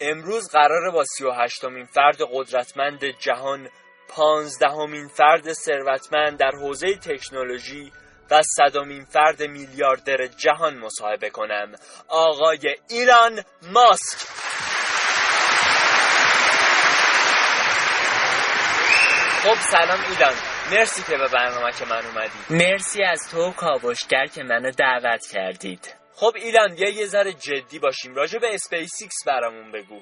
امروز قراره با 38مین فرد قدرتمند جهان، 15مین فرد ثروتمند در حوزه تکنولوژی و 100مین فرد میلیاردر جهان مصاحبه کنم، آقای ایلان ماسک. خب سلام ایلان، مرسی که به برنامه که من اومدی. مرسی از تو کاوشگر که منو دعوت کردید. خب ایلان بیا یه ذره جدی باشیم، راجع به اسپیس ایکس برامون بگو.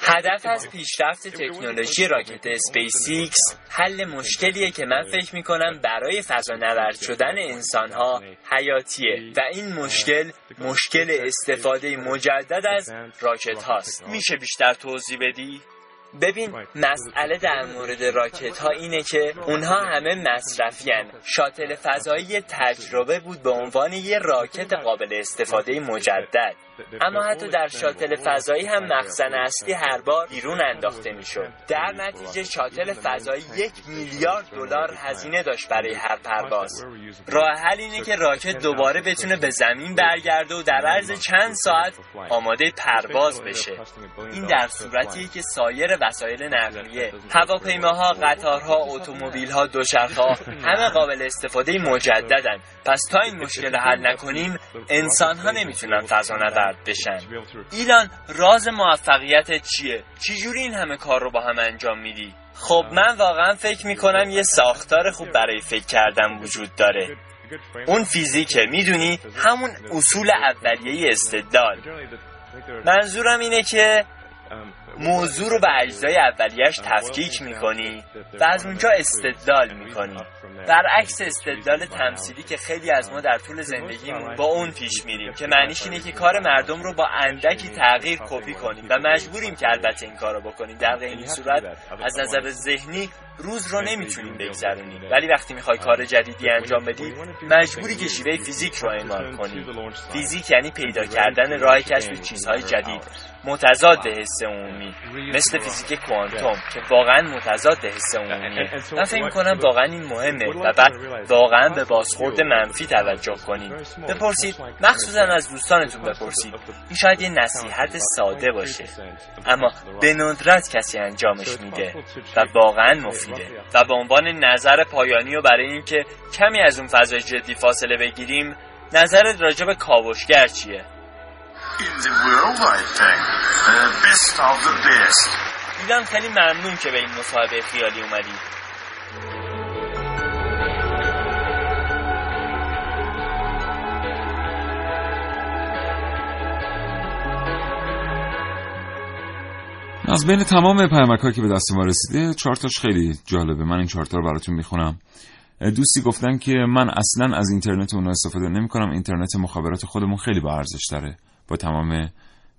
هدف از پیشرفت تکنولوژی راکت اسپیس ایکس حل مشکلیه که من فکر میکنم برای فضانورد شدن انسانها حیاتیه و این مشکل استفاده مجدد از راکت هاست. میشه بیشتر توضیح بدی؟ ببین، مسئله در مورد راکت ها اینه که اونها همه مصرفی هن. شاتل فضایی تجربه بود به عنوان یه راکت قابل استفاده مجدد، اما حتی در شاتل فضایی هم مخزن اصلی هر بار بیرون انداخته میشد. در نتیجه شاتل فضایی $1 میلیارد هزینه داشت برای هر پرواز. راه حل اینه که راکت دوباره بتونه به زمین برگرده و در عرض چند ساعت آماده پرواز بشه. این در صورتیه که سایر وسایل نقلیه، هواپیماها، قطارها، اتومبیلها، دوچرخه‌ها همه قابل استفاده مجددن. پس تا این مشکل حل نکنیم، انسان‌ها نمیتونن فضانورد بشن. ایلان، راز موفقیتت چیه؟ چجوری این همه کار رو با هم انجام میدی؟ خب من واقعا فکر میکنم یه ساختار خوب برای فکر کردن وجود داره. اون فیزیکه، میدونی، همون اصول اولیه استدلال. منظورم اینه که موضوع رو به اجزای اولیش تفکیک میکنی و از اونجا استدلال میکنی، برعکس استدلال تمثیلی که خیلی از ما در طول زندگیمون با اون پیش میریم، که معنیش اینه که کار مردم رو با اندکی تغییر کپی کنیم و مجبوریم که البته این کارو بکنیم، در غیر این صورت از نظر ذهنی روز رو نمیتونیم بگذرونیم. ولی وقتی میخوای کار جدیدی انجام بدی مجبوری که شیوه فیزیک رو اعمال کنی. فیزیک یعنی پیدا کردن راه کشف چیزهای جدید متضاد به حس عمومی، مثل فیزیک کوانتوم که واقعا متضاد به حس عمومیه. من فکر می‌کنم واقعا این مهمه و بعد واقعا به بازخورد منفی توجه کنید. بپرسید، مخصوصا از دوستانتون بپرسید. این شاید یه نصیحت ساده باشه اما به ندرت کسی انجامش میده و واقعا مفیده. و به عنوان نظر پایانی و برای اینکه کمی از اون فضای جدی فاصله بگیریم، نظرت راجع به کاوشگر چیه؟ دیدم خیلی ممنون که به این مصاحبه خیالی اومدی. از بین تمام پیامک‌هایی که به دست ما رسیده، 4 تاش خیلی جالبه. من این 4 تا رو براتون میخونم. دوستی گفتن که من اصلاً از اینترنت اونها استفاده نمی‌کنم، اینترنت مخابرات خودمون خیلی با ارزش داره، با تمام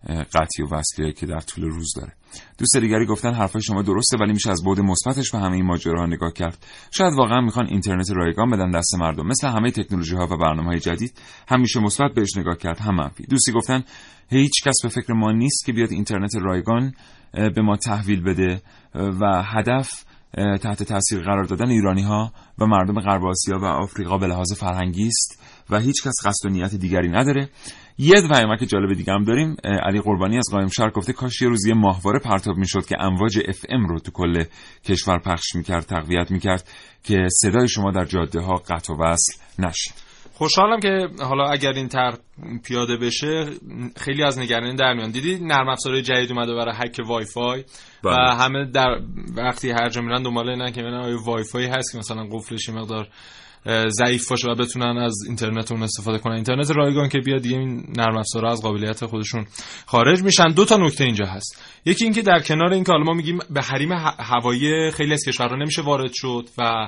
قطعی و وصلیه که در طول روز داره. دوست دیگری گفتن حرفای شما درسته، ولی میشه از بعد مثبتش به همه این ماجراها نگاه کرد. شاید واقعا میخوان اینترنت رایگان بدن دست مردم. مثل همه تکنولوژی‌ها و برنامه‌های جدید همیشه مثبت بهش نگاه کرد، هم منفی. دوستی گفتن هیچ کس به فکر ما نیست که بیاد اینترنت رایگان به ما تحویل بده و هدف تحت تاثیر قرار دادن ایرانی‌ها و مردم غرب آسیا و آفریقا به لحاظ فرهنگی است و هیچ کس قصد و نیت دیگری نداره. یه پیامک جالب دیگه هم داریم. علی قربانی از قائم شهر گفته کاش یه روز یه ماهواره پرتاب میشد که امواج اف ام رو تو کل کشور پخش میکرد، تقویت میکرد که صدای شما در جاده ها قطع و وصل نشه. خوشحالم که حالا اگر این طرح پیاده بشه خیلی از نگرانی در میان. دیدی نرم افزارهای جدید اومده برای هک وای فای و همه در وقتی هر جا میرن دنبال اینن که ببینن آیا وای فای هست که مثلا قفلش مقدار ضعیف باشه و بتونن از اینترنت اون استفاده کنن. اینترنت رایگان که بیاد دیگه این نرم افزارها از قابلیت خودشون خارج میشن. 2 تا نکته اینجا هست. یکی اینکه در کنار اینکه حالا ما میگیم به حریم هوایی خیلی از کشورها نمیشه وارد شد و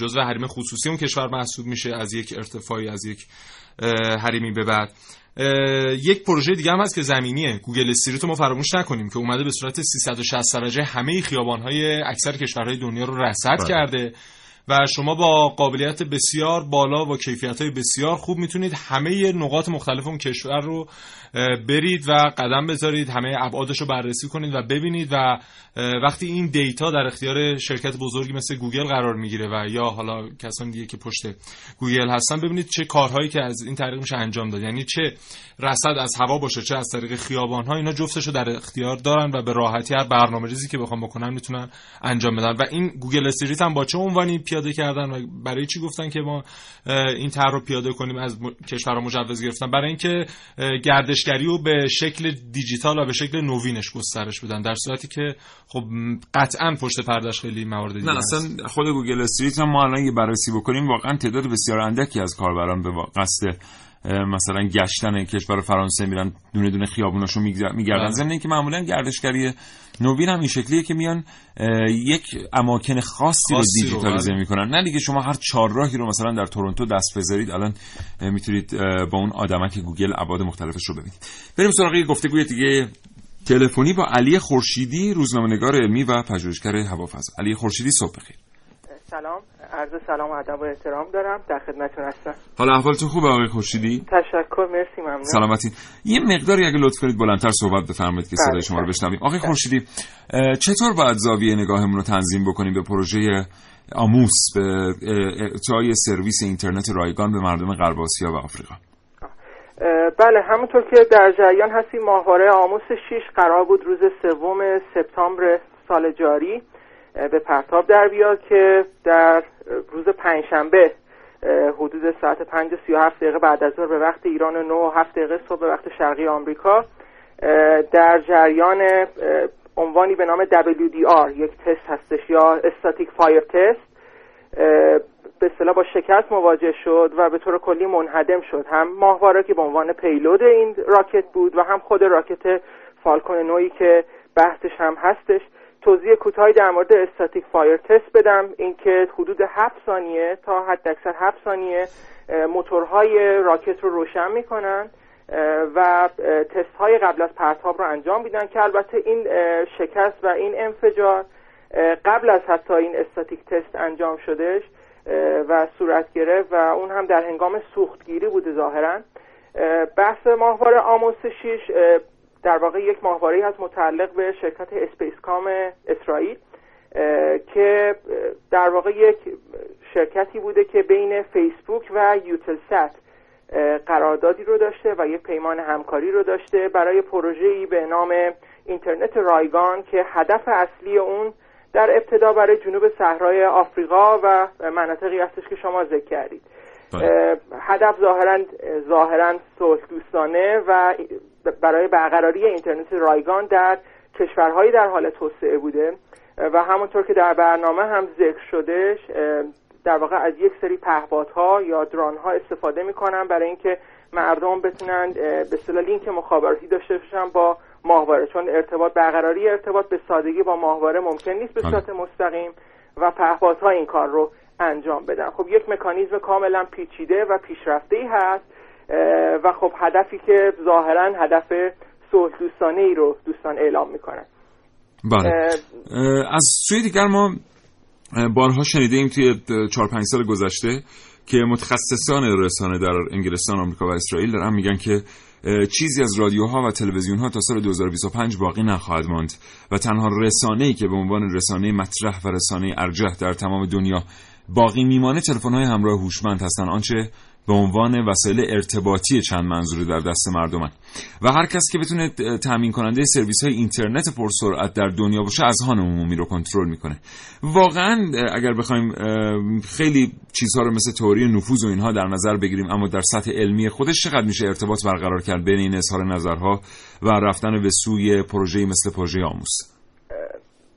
جزء حریم خصوصی اون کشور محسوب میشه از یک ارتفاعی، از یک حریمی به بعد. یک پروژه دیگه هم هست که زمینیه، گوگل استریت رو ما فراموش نکنیم که اومده به صورت 360 درجه همه خیابان‌های اکثر کشورهای دنیا رو رصد کرده و شما با قابلیت بسیار بالا و کیفیت‌های بسیار خوب میتونید همه نقاط مختلف اون کشور رو برید و قدم بذارید، همه ابعادش رو بررسی کنید و ببینید. و وقتی این دیتا در اختیار شرکت بزرگی مثل گوگل قرار میگیره و یا حالا کسان دیگه که پشت گوگل هستن، ببینید چه کارهایی که از این طریق میشه انجام داد. یعنی چه رصد از هوا باشه چه از طریق خیابان‌ها، اینا جفتش رو در اختیار دارن و به راحتی هر برنامه‌ریزی که بخوام بکنن میتونن انجام بدن. و این گوگل استریت هم با چه عنوانی پیاده کردن و برای چی گفتن که ما این طرح رو پیاده کنیم از کشورها مجوز گرفتن؟ برای اینکه گردشگری رو به شکل دیجیتال و به شکل نوینش گسترش بدن، در صورتی که خب قطعاً پشت پردهش خیلی موارد دیگه نه اصلا هست. خود گوگل استریت هم ما الان یه بررسی بکنیم، واقعاً تعداد بسیار اندکی از کاربران به قصد مثلا گشتن کشور فرانسه میرن، دونه دونه خیابوناشو میگردن. ضمن اینکه معمولا گردشگری نوین هم این شکلیه که میان یک اماکن خاصی رو دیجیتالیزه میکنن، نه دیگه شما هر 4 راهی رو مثلا در تورنتو دست بذارید الان میتونید با اون آدمک گوگل ابعاد مختلفش رو ببینید. بریم سراغ یه گفتگوی دیگه تلفنی با علی خورشیدی، روزنامه‌نگار علمی و پژوهشگر هوافضا. علی خورشیدی صبح بخیر. سلام، عرض سلام و ادب و احترام دارم، در خدمتتون هستم. حالا احوالتون خوبه آقای خورشیدی؟ تشکر، مرسی، ممنون. سلامتی. یه مقداری اگه لطف کنید بلندتر صحبت بفرمایید که صدای شما رو بشنویم. آقای خورشیدی، چطور باید زاویه نگاهمون رو تنظیم بکنیم به پروژه آموس، به ارائه سرویس اینترنت رایگان به مردم غرب آسیا و آفریقا؟ بله، همونطور که در جریان هستی ماهواره آموس 6 قرار بود روز 3 سپتامبر سال جاری به پرتاب در بیاد که در روز پنجشنبه حدود ساعت 5:37 بعد از ظهر به وقت ایران و 9:07 صبح به وقت شرقی آمریکا در جریان عنوانی به نام WDR یک تست هستش یا استاتیک فایر تست به اصطلاح با شکست مواجه شد و به طور کلی منهدم شد. هم ماهواره که به عنوان پیلود این راکت بود و هم خود راکت فالکون 9 که بحثش هم هستش. توضیح کوتاهی در مورد استاتیک فایر تست بدم، اینکه حدود 7 ثانیه تا حداکثر 7 ثانیه موتورهای راکت رو روشن میکنن و تست های قبل از پرتاب رو انجام میدن که البته این شکست و این انفجار قبل از حتی این استاتیک تست انجام شدهش و صورت گرفت و اون هم در هنگام سوختگیری بوده ظاهرا. بحث ماهواره آموس 6 در واقع یک ماهواره‌ای هست متعلق به شرکت اسپیس کام اسرائیل که در واقع یک شرکتی بوده که بین فیسبوک و یوتلسات قراردادی رو داشته و یک پیمان همکاری رو داشته برای پروژه‌ای به نام اینترنت رایگان که هدف اصلی اون در ابتدا برای جنوب صحرای آفریقا و مناطقی هستش که شما ذکر کردید. هدف ظاهراً صلح‌دوستانه و برای برقراری اینترنت رایگان در کشورهایی در حال توسعه بوده و همونطور که در برنامه هم ذکر شدهش در واقع از یک سری پهپادها یا درانها استفاده میکنن برای اینکه مردم بتونن به اصطلاح لینک مخابراتی داشته باشن با ماهواره، چون ارتباط برقراری ارتباط به سادگی با ماهواره ممکن نیست به صورت مستقیم و پهپادها این کار رو انجام بدن. خب یک مکانیزم کاملا پیچیده و پیشرفته‌ای هست و خب هدفی که ظاهرا هدف صلح‌دوستانه ای رو دوستان اعلام میکنن. بله. از سوی دیگر ما بارها شنیدیم توی 4-5 سال گذشته که متخصصان رسانه در انگلستان، آمریکا و اسرائیل دارن میگن که چیزی از رادیوها و تلویزیونها تا سال 2025 باقی نخواهد ماند و تنها رسانه‌ای که به عنوان رسانه مطرح و رسانه ارجح در تمام دنیا باقی میمانه تلفن‌های همراه هوشمند هستند، آنچه به عنوان وسایل ارتباطی چند منظوره در دست مردمن و هر کس که بتونه تامین کننده سرویس‌های اینترنت پرسرعت در دنیا باشه اذهان عمومی رو کنترل میکنه. واقعا اگر بخوایم خیلی چیزها رو مثل تئوری نفوذ و اینها در نظر بگیریم، اما در سطح علمی خودش چقدر میشه ارتباط برقرار کرد بین این اظهار نظرها و رفتن به سوی پروژه‌ای مثل پروژه آموس؟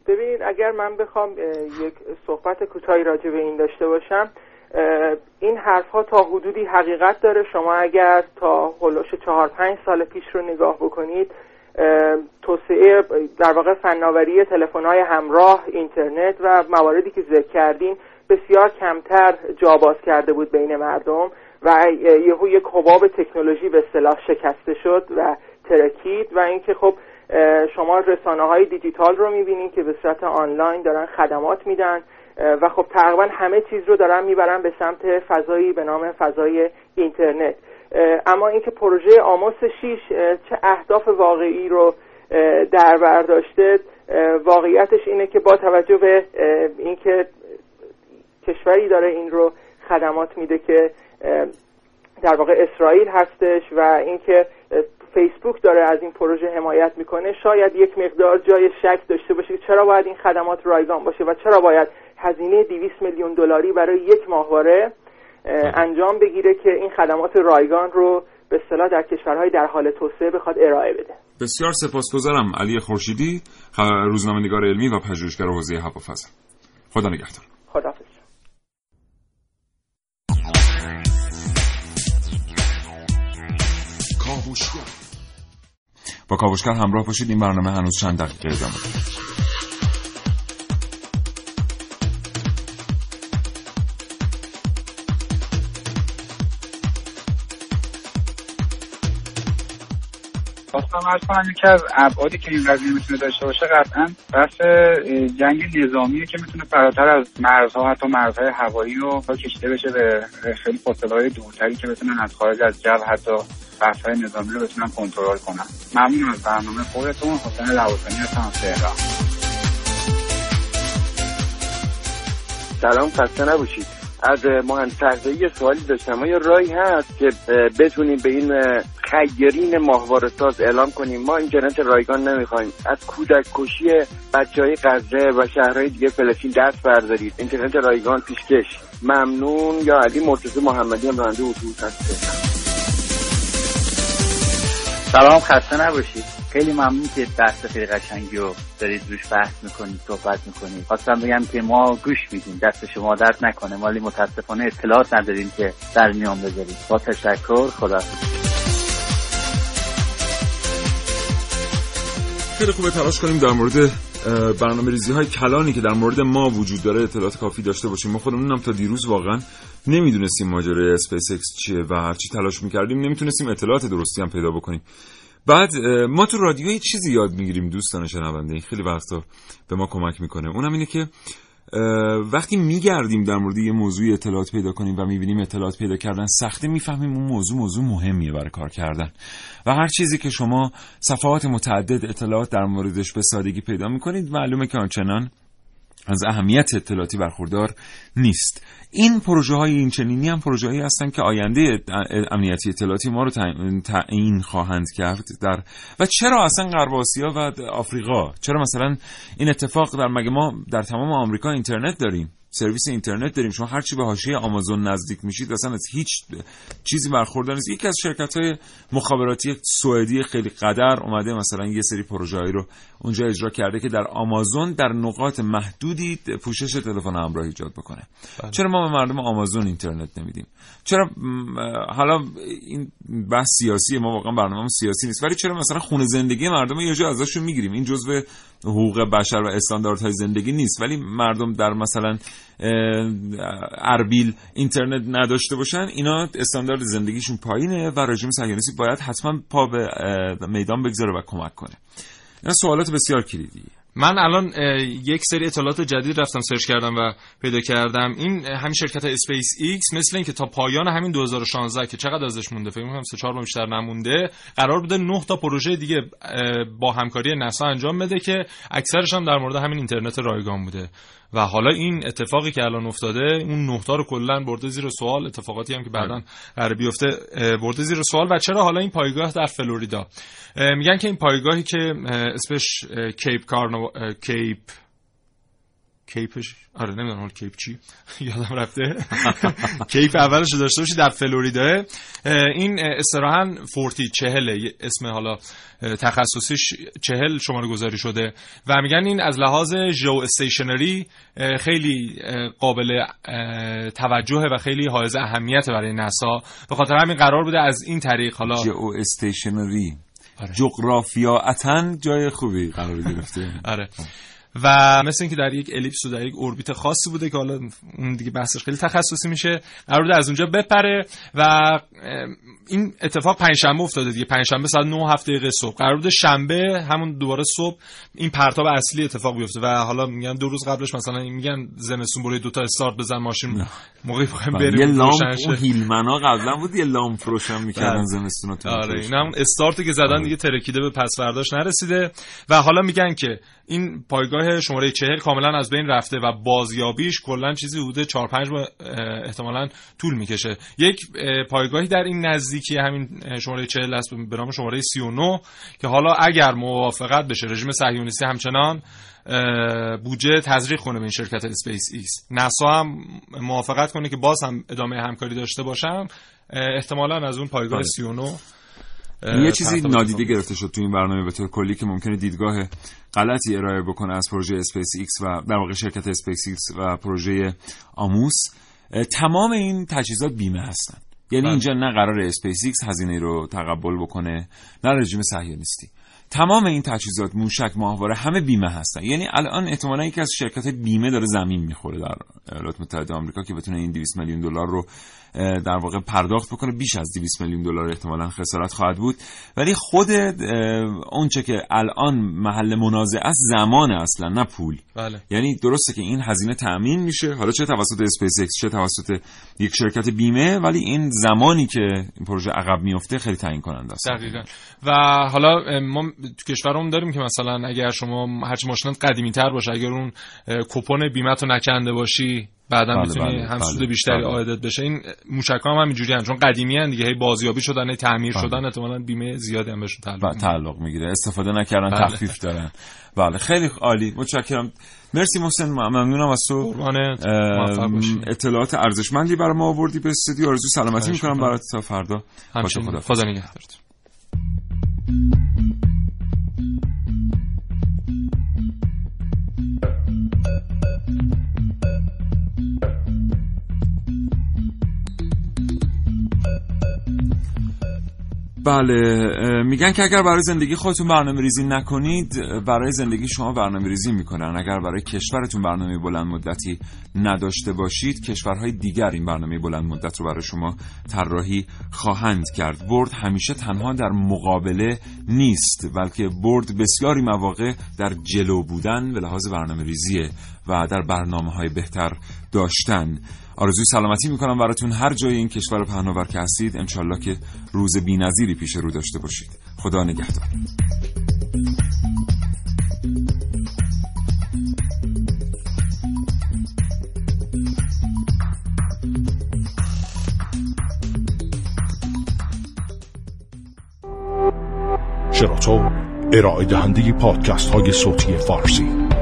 ببینید اگر من بخوام یک صحبت کوتاهی راجع به این داشته باشم، این حرفها تا حدودی حقیقت داره. شما اگر تا هولوش 4-5 سال پیش رو نگاه بکنید، توسعه در واقع فناوری تلفن‌های همراه، اینترنت و مواردی که ذکر کردین بسیار کمتر جا باز کرده بود بین مردم و یهو یک حباب تکنولوژی به اصطلاح شکسته شد و ترکید و اینکه خب شما رسانه‌های دیجیتال رو می‌بینید که به صورت آنلاین دارن خدمات میدن و خب تقریبا همه چیز رو دارن میبرن به سمت فضایی به نام فضای اینترنت. اما اینکه پروژه آموس 6 چه اهداف واقعی رو در بر داشته، واقعیتش اینه که با توجه به اینکه کشوری داره این رو خدمات میده که در واقع اسرائیل هستش و اینکه فیسبوک داره از این پروژه حمایت میکنه، شاید یک مقدار جای شک داشته باشه که چرا باید این خدمات رایگان باشه و چرا باید هزینه 200 میلیون دلاری برای یک ماهواره انجام بگیره که این خدمات رایگان رو به اصطلاح در کشورهای در حال توسعه بخواد ارائه بده. بسیار سپاسگزارم. علی خورشیدی، روزنامه‌نگار علمی و پژوهشگر حوزه هوا و فضا. خدا نگهدار. خداحافظ. با کاوشگر همراه باشید. این برنامه هنوز چند دقیقه ادامه داره. خواستم عرض کنم که از ابعادی که این قضیه میتونه داشته باشه قطعاً بحث جنگ نظامیه که میتونه فراتر از مرزها، حتی مرزهای هوایی رو کشیده بشه به خیلی فاصله‌های دورتری که بتونن از خارج از جو حتی بحث‌های نظامی رو بتونن کنترل کنن. ممنون از برنامه خودتون. حسین لواسانی هستم، تهران. سلام، خسته نباشید. از مهندس هوایی سوالی داشتم. ما یه راهی هست که بتونیم به این خیرین ماهواره‌ساز اعلام کنیم ما اینترنت رایگان نمیخوایم، از کودک‌کشی بچه‌های غزه و شهرهای دیگه فلسطین دست بردارید، اینترنت رایگان پیشکش. ممنون. یا علی مرتضی محمدی، راننده اتوبوس هستم. سلام، خسته نباشید. خیلی ممنون که بحث خیلی قشنگی رو دارید روش بحث میکنید، صحبت میکنید. خواستم بگم که ما گوش میدیم، دست شما درد نکنه، ولی متاسفانه اطلاعات نداریم که در میان بذارید. با تشکر، خدا. خیلی خوبه تلاش کنیم در مورد برنامه‌ریزی های کلانی که در مورد ما وجود داره اطلاعات کافی داشته باشیم. ما خودمون هم تا دیروز واقعا نمیدونستیم ماجرای اسپیس ایکس چیه و هرچی تلاش میکردیم نمیتونستیم اطلاعات درستی هم پیدا بکنیم. بعد ما تو رادیو یه چیزی یاد میگیریم دوستان شنونده، این خیلی وقتا به ما کمک میکنه. اونم اینه که وقتی میگردیم در مورد یه موضوعی اطلاعات پیدا کنیم و میبینیم اطلاعات پیدا کردن سخته، میفهمیم اون موضوع مهمیه برای کار کردن. و هر چیزی که شما صفحات متعدد اطلاعات در موردش به سادگی پیدا میکنید، معلومه که آنچنان از اهمیت اطلاعاتی برخوردار نیست. این پروژه های این چنینی هم پروژه هایی هستن که آینده امنیتی اطلاعاتی ما رو تعیین خواهند کرد. در و چرا اصلا غرب آسیا و آفریقا؟ چرا مثلا این اتفاق در مگه ما در تمام آمریکا اینترنت داریم؟ سرویس اینترنت داریم؟ شما هر چی به حاشیه آمازون نزدیک میشید اصلا از هیچ چیزی برخوردار نیست. یکی از شرکت‌های مخابراتی سوئدی خیلی قدر اومده مثلا یه سری پروژه‌ای رو اونجا اجرا کرده که در آمازون در نقاط محدودی پوشش تلفن همراه ایجاد بکنه. بله. چرا ما به مردم آمازون اینترنت نمیدیم؟ چرا حالا این بحث سیاسی ما واقعا برنامه‌مون سیاسی نیست، ولی چرا مثلا خون زندگی مردم یه جا ازشون میگیریم؟ این جزء حقوق بشر و استانداردهای زندگی نیست، ولی مردم در مثلا اربیل اینترنت نداشته باشن، اینا استاندارد زندگیشون پایینه و رژیم صهیونیستی باید حتما پا به میدان بگذاره و کمک کنه. اینا سوالات بسیار کلیدیه. من الان یک سری اطلاعات جدید رفتم سرچ کردم و پیدا کردم این همین شرکت اسپیس ایکس مثل این که تا پایان همین 2016 که چقدر ازش مونده، فکر می‌کنم 3-4 ماه بیشتر نمونده، قرار بوده 9 تا پروژه دیگه با همکاری ناسا انجام بده که اکثرش هم در مورد همین اینترنت رایگان بوده. و حالا این اتفاقی که الان افتاده اون نقطه رو کلا برده زیر سوال، اتفاقاتی هم که بعداً قرار بیفته برده زیر سوال. و چرا حالا این پایگاه در فلوریدا؟ میگن که این پایگاهی که اسمش کیپ کارنو کیپش آره نمیدونم حال کیپ چی یادم رفته کیپ اولش داشته باشی در فلوریدا. این اصطلاحاً 4040 اسم حالا تخصصیش 40 شماره گذاری شده و میگن این از لحاظ ژئو استیشنری خیلی قابل توجهه و خیلی حائز اهمیت برای ناسا. به خاطر همین قرار بوده از این طریق حالا ژئو استیشنری جغرافیاً جای خوبی قرار گرفته. آره و مثل اینکه در یک الیپس و در یک اوربیت خاصی بوده که حالا اون دیگه بحثش خیلی تخصصی میشه، قرار بوده از اونجا بپره و این اتفاق پنجشنبه افتاده دیگه. پنجشنبه ساعت 9:07 صبح قرار بوده شنبه همون دوباره صبح این پرتاب اصلی اتفاق بیفته و حالا میگن دو روز قبلش مثلا میگن زمستون برای دوتا استارت بزن ماشین موقعی بخوایم بریم. یه لامپ اون هیلمنا قبلا بود یه لامپ روشن میکردن زمستون تو. آره این هم استارتی که زدن دیگه ترکیده به پس فرداش نرسیده و حالا میگن که این پایگاه شماره 40 کاملا از بین رفته و بازیابیش کلا چیزی حدود 4-5 ماه احتمالاً طول میکشه. یک پایگاهی در این نزدیکی همین شماره 40 است به نام شماره 39 که حالا اگر موافقت بشه رژیم صهیونیستی همچنان بودجه تزریق کنه به این شرکت اسپیس ایکس، ناسا هم موافقت کنه که باز هم ادامه همکاری داشته باشن، احتمالاً از اون پایگاه 39 یه چیزی نادیده گرفته شد تو این برنامه به طور کلی که ممکنه دیدگاه غلطی ارائه بکنه از پروژه اسپیس ایکس و در واقع شرکت اسپیس ایکس و پروژه آموس. تمام این تجهیزات بیمه هستن، یعنی اینجا نه قرار اسپیس ایکس هزینه رو تقبل بکنه نه رژیم صهیونیستی. تمام این تجهیزات موشک ماهواره همه بیمه هستن، یعنی الان احتمالاً یکی از شرکت بیمه داره زمین میخوره در ایالات متحده آمریکا که بتونه این $200 میلیون رو در واقع پرداخت بکنه. بیش از $200 میلیون احتمالاً خسارت خواهد بود، ولی خود اون چه که الان محل منازعه است زمان اصلا نه پول. بله. یعنی درسته که این هزینه تأمین میشه حالا چه توسط اسپیس ایکس چه توسط یک شرکت بیمه، ولی این زمانی که این پروژه عقب میفته خیلی تعیین کننده است. دقیقاً. و حالا ما تو کشورمون داریم که مثلا اگر شما هرچی ماشینت قدیمی‌تر باشه اگر اون کوپن بیمه‌تو نکنده باشی بعداً می‌تونی هم سود بیشتری عایدت بشه. این موشک‌ها هم همینجوریه چون قدیمی‌ان دیگه، هی بازیابی شدن تعمیر شدن احتمالاً بیمه زیادی هم بهشون تعلق میگیره. استفاده نکردن تخفیف دارن. بله خیلی عالی، متشکرم. مرسی محسن، ممنونم از تو، اطلاعات ارزشمندی برای ما آوردی به استودیو. آرزو سلامتی می‌کنم برات تا فردا. خدا نگهدارت. بله، میگن که اگر برای زندگی خودتون برنامه ریزی نکنید، برای زندگی شما برنامه ریزی میکنن. اگر برای کشورتون برنامه بلند مدتی نداشته باشید، کشورهای دیگر این برنامه بلند مدت رو برای شما طراحی خواهند کرد. برد همیشه تنها در مقابله نیست، بلکه برد بسیاری مواقع در جلو بودن به لحاظ برنامه ریزیه و در برنامه‌های بهتر داشتن. آرزوی سلامتی میکنم براتون هر جای این کشور پهناور که هستید. انشالله که روز بی‌نظیری پیش رو داشته باشید. خدا نگهدار. شراطو ارائه دهنده پادکست های صوتی فارسی.